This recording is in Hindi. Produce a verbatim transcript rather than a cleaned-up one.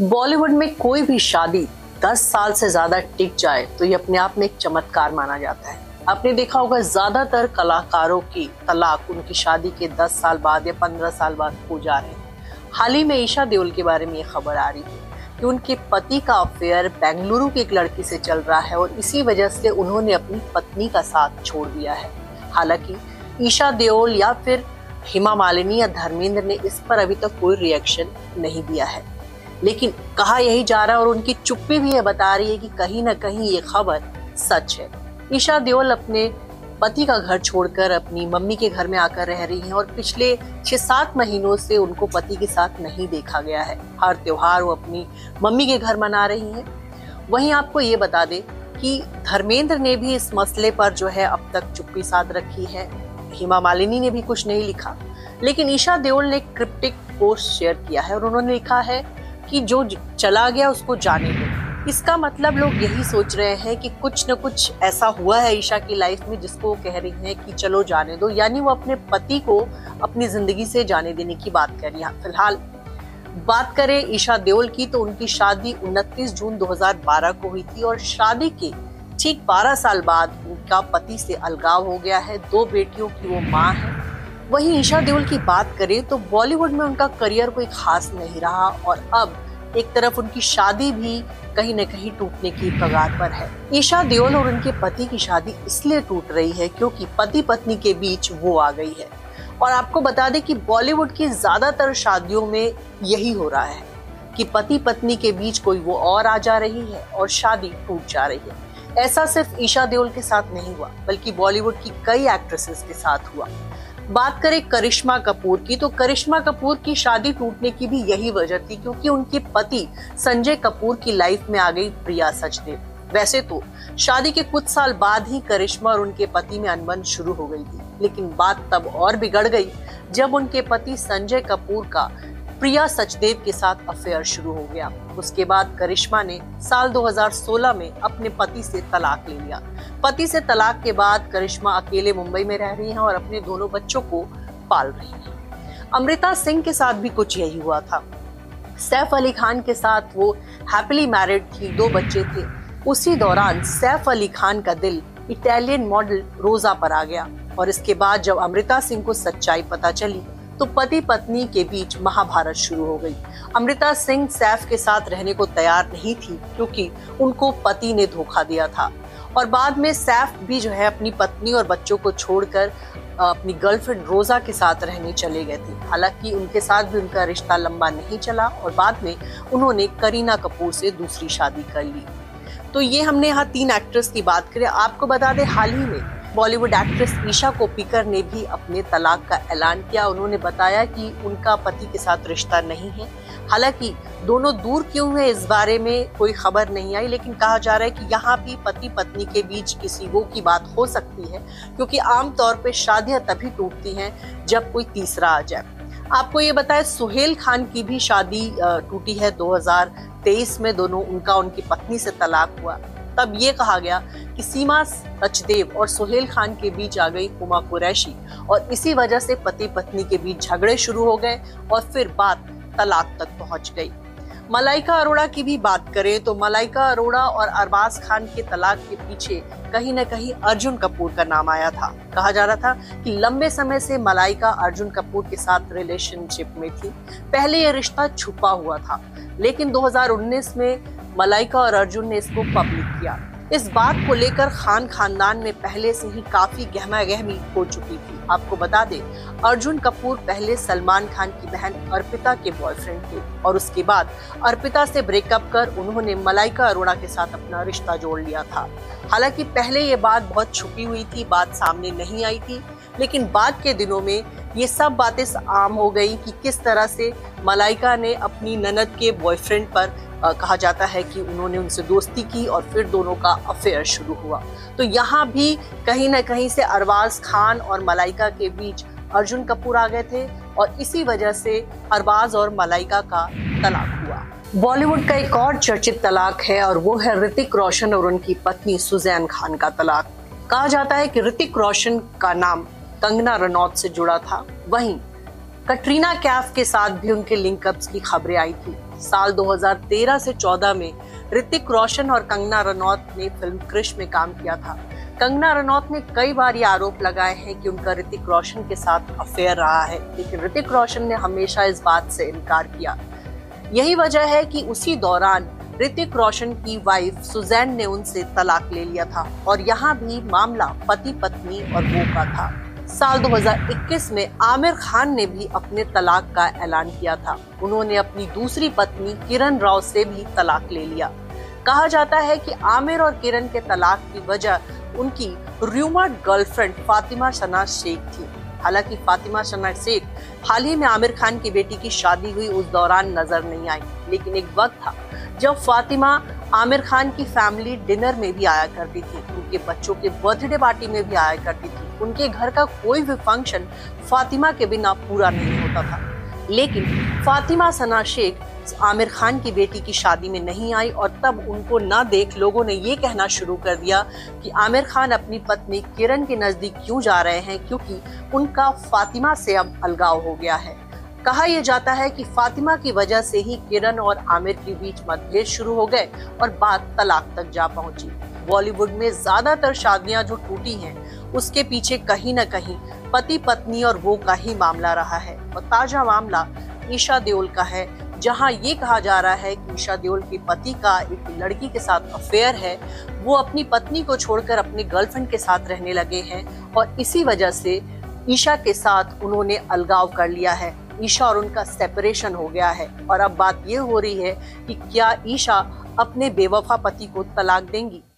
बॉलीवुड में कोई भी शादी दस साल से ज्यादा टिक जाए तो ये अपने आप में एक चमत्कार माना जाता है। आपने देखा होगा ज्यादातर कलाकारों की तलाक उनकी शादी के दस साल बाद या पंद्रह साल बाद हो जा रही है। हाल ही में ईशा देओल के बारे में ये खबर आ रही है कि उनके पति का अफेयर बेंगलुरु की एक लड़की से चल रहा है और इसी वजह से उन्होंने अपनी पत्नी का साथ छोड़ दिया है। हालांकि ईशा देओल या फिर हेमा मालिनी या धर्मेंद्र ने इस पर अभी तक कोई रिएक्शन नहीं दिया है, लेकिन कहा यही जा रहा है और उनकी चुप्पी भी यह बता रही है कि कहीं ना कहीं ये खबर सच है। ईशा देओल अपने पति का घर छोड़कर अपनी मम्मी के घर में आकर रह रही हैं और पिछले छः सात महीनों से उनको पति के साथ नहीं देखा गया है। हर त्योहार वो अपनी मम्मी के घर मना रही हैं। वहीं आपको ये बता दें कि धर्मेंद्र ने भी इस मसले पर जो है अब तक चुप्पी साध रखी है। हेमा मालिनी ने भी कुछ नहीं लिखा, लेकिन ईशा देओल ने क्रिप्टिक पोस्ट शेयर किया है और उन्होंने लिखा है कि जो चला गया उसको जाने दो। इसका मतलब लोग यही सोच रहे हैं कि कुछ न कुछ ऐसा हुआ है ईशा की लाइफ में जिसको वो कह रही हैं कि चलो जाने दो, यानी वो अपने पति को अपनी ज़िंदगी से जाने देने की बात कर रही है। फिलहाल बात करें ईशा देओल की तो उनकी शादी उनतीस जून दो हज़ार बारह को हुई थी और शादी के ठीक बारह साल बाद उनका पति से अलगाव हो गया है। दो बेटियों की वो माँ है। वहीं ईशा देओल की बात करें तो बॉलीवुड में उनका करियर कोई खास नहीं रहा और अब एक तरफ उनकी शादी भी कहीं न कहीं टूटने की कगार पर है। ईशा देओल और उनके पति की शादी इसलिए टूट रही है क्योंकि पति पत्नी के बीच वो आ गई है। और आपको बता दें कि बॉलीवुड की ज़्यादातर शादियों में यही हो रहा है कि पति पत्नी के बीच कोई वो और आ जा रही है और शादी टूट जा रही है। ऐसा सिर्फ ईशा देओल के साथ नहीं हुआ बल्कि बॉलीवुड की कई एक्ट्रेसेस के साथ हुआ। बात करें करिश्मा कपूर की तो करिश्मा कपूर की शादी टूटने की भी यही वजह थी क्योंकि उनके पति संजय कपूर की लाइफ में आ गई प्रिया सचदेव। वैसे तो शादी के कुछ साल बाद ही करिश्मा और उनके पति में अनबन शुरू हो गई थी, लेकिन बात तब और बिगड़ गई जब उनके पति संजय कपूर का प्रिया सचदेव के साथ अफेयर शुरू हो गया। उसके बाद करिश्मा ने साल दो हज़ार सोलह में अपने पति से तलाक ले लिया। पति से तलाक के बाद करिश्मा अकेले मुंबई में रह रही हैं और अपने दोनों बच्चों को पाल रही हैं। अमृता सिंह के साथ भी कुछ यही हुआ था। सैफ अली खान के साथ वो हैप्पीली मैरिड थी, दो बच्चे थे। उसी दौरान सैफ अली खान का दिल इटालियन मॉडल रोजा पर आ गया और इसके बाद जब अमृता सिंह को सच्चाई पता चली तो पति पत्नी के बीच महाभारत शुरू हो गई। अमृता सिंह सैफ के साथ रहने को तैयार नहीं थी क्योंकि उनको पति ने धोखा दिया था और बाद में सैफ भी जो है अपनी पत्नी और बच्चों को छोड़कर अपनी गर्लफ्रेंड रोज़ा के साथ रहने चले गए थे। हालांकि उनके साथ भी उनका रिश्ता लंबा नहीं चला और बाद में उन्होंने करीना कपूर से दूसरी शादी कर ली। तो ये हमने यहाँ तीन एक्ट्रेस की बात करें। आपको बता दें हाल ही में बॉलीवुड एक्ट्रेस ईशा कोप्पिकर ने भी अपने तलाक का ऐलान किया। उन्होंने बताया कि उनका पति के साथ रिश्ता नहीं है। हालांकि दोनों दूर क्यों हुए इस बारे में कोई खबर नहीं आई, लेकिन कहा जा रहा है कि यहाँ भी पति पत्नी के बीच किसी वो की बात हो सकती है क्योंकि आमतौर पर शादियाँ तभी टूटती हैं जब कोई तीसरा आ जाए। आपको ये बताया सोहेल खान की भी शादी टूटी है दो हज़ार तेईस में। दोनों उनका उनकी पत्नी से तलाक हुआ। तब ये कहा गया कि सीमा सचदेव और सोहेल खान के बीच आ गई खुमा कुरैशी और इसी वजह से पति पत्नी के बीच झगड़े शुरू हो गए और फिर बात तलाक तक पहुंच गई। मलाइका अरोड़ा की भी बात करें तो मलाइका अरोड़ा और अरबाज खान के तलाक के पीछे कहीं न कहीं अर्जुन कपूर का नाम आया था। कहा जा रहा था कि लंबे समय से मलाइका अर्जुन कपूर के साथ रिलेशनशिप में थी। पहले यह रिश्ता छुपा हुआ था, लेकिन दो हज़ार उन्नीस में मलाइका और अर्जुन ने इसको पब्लिक किया। इस बात को लेकर खान खानदान में पहले से ही काफी गहमा गहमी हो चुकी थी। आपको बता दें अर्जुन कपूर पहले सलमान खान की बहन अर्पिता के बॉयफ्रेंड थे और उसके बाद अर्पिता से ब्रेकअप कर उन्होंने मलाइका अरोड़ा के साथ अपना रिश्ता जोड़ लिया था। हालांकि पहले ये बात बहुत छुपी हुई थी, बात सामने नहीं आई थी, लेकिन बाद के दिनों में ये सब बातें आम हो गई कि किस तरह से मलाइका ने अपनी ननद के बॉयफ्रेंड पर आ, कहा जाता है कि उन्होंने उनसे दोस्ती की और फिर दोनों का अफेयर शुरू हुआ। तो यहाँ भी कहीं ना कहीं से अरबाज खान और मलाइका के बीच अर्जुन कपूर आ गए थे और इसी वजह से अरबाज और मलाइका का तलाक हुआ। बॉलीवुड का एक और चर्चित तलाक है और वो है ऋतिक रोशन और उनकी पत्नी सुजैन खान का तलाक। कहा जाता है कि ऋतिक रोशन का नाम कंगना रनौत से जुड़ा था। वहीं कटरीना कैफ के साथ भी उनके लिंकअप्स की खबरें आई थी। साल दो हज़ार तेरह से चौदह में ऋतिक रोशन और कंगना रनौत ने फिल्म क्रिश में काम किया था। कंगना रनौत ने कई बार ये आरोप लगाए हैं कि उनका ऋतिक रोशन के साथ अफेयर रहा है, लेकिन ऋतिक रोशन ने हमेशा इस बात से इनकार किया। यही वजह है कि उसी दौरान ऋतिक रोशन की वाइफ सुजैन ने उनसे तलाक ले लिया था और यहाँ भी मामला पति पत्नी और वो का था। साल दो हज़ार इक्कीस में आमिर खान ने भी अपने तलाक का ऐलान किया था। उन्होंने अपनी दूसरी पत्नी किरण राव से भी तलाक ले लिया। कहा जाता है कि आमिर और किरण के तलाक की वजह उनकी र्यूमर्ड गर्लफ्रेंड फातिमा सना शेख थी। हालांकि फातिमा सना शेख हाल ही में आमिर खान की बेटी की शादी हुई उस दौरान नजर नहीं आई, लेकिन एक वक्त था जब फातिमा आमिर खान की फैमिली डिनर में भी आया करती थी, उनके बच्चों के बर्थडे पार्टी में भी आया करती थी। उनके घर का कोई भी फंक्शन फातिमा के बिना पूरा नहीं होता था। लेकिन फातिमा सना शेख आमिर खान की बेटी की शादी में नहीं आई और तब उनको ना देख लोगों ने ये कहना शुरू कर दिया कि आमिर खान अपनी पत्नी किरण के नज़दीक क्यों जा रहे हैं, क्योंकि उनका फातिमा से अब अलगाव हो गया है। कहा यह जाता है कि फातिमा की वजह से ही किरण और आमिर के बीच मतभेद शुरू हो गए और बात तलाक तक जा पहुंची। बॉलीवुड में ज्यादातर शादियां जो टूटी हैं, उसके पीछे कहीं न कहीं पति पत्नी और वो का ही मामला रहा है। और ताजा मामला ईशा देओल का है, जहां ये कहा जा रहा है कि ईशा देओल के पति का एक लड़की के साथ अफेयर है। वो अपनी पत्नी को छोड़कर अपने गर्लफ्रेंड के साथ रहने लगे हैं और इसी वजह से ईशा के साथ उन्होंने अलगाव कर लिया है। ईशा और उनका सेपरेशन हो गया है और अब बात ये हो रही है कि क्या ईशा अपने बेवफा पति को तलाक देंगी।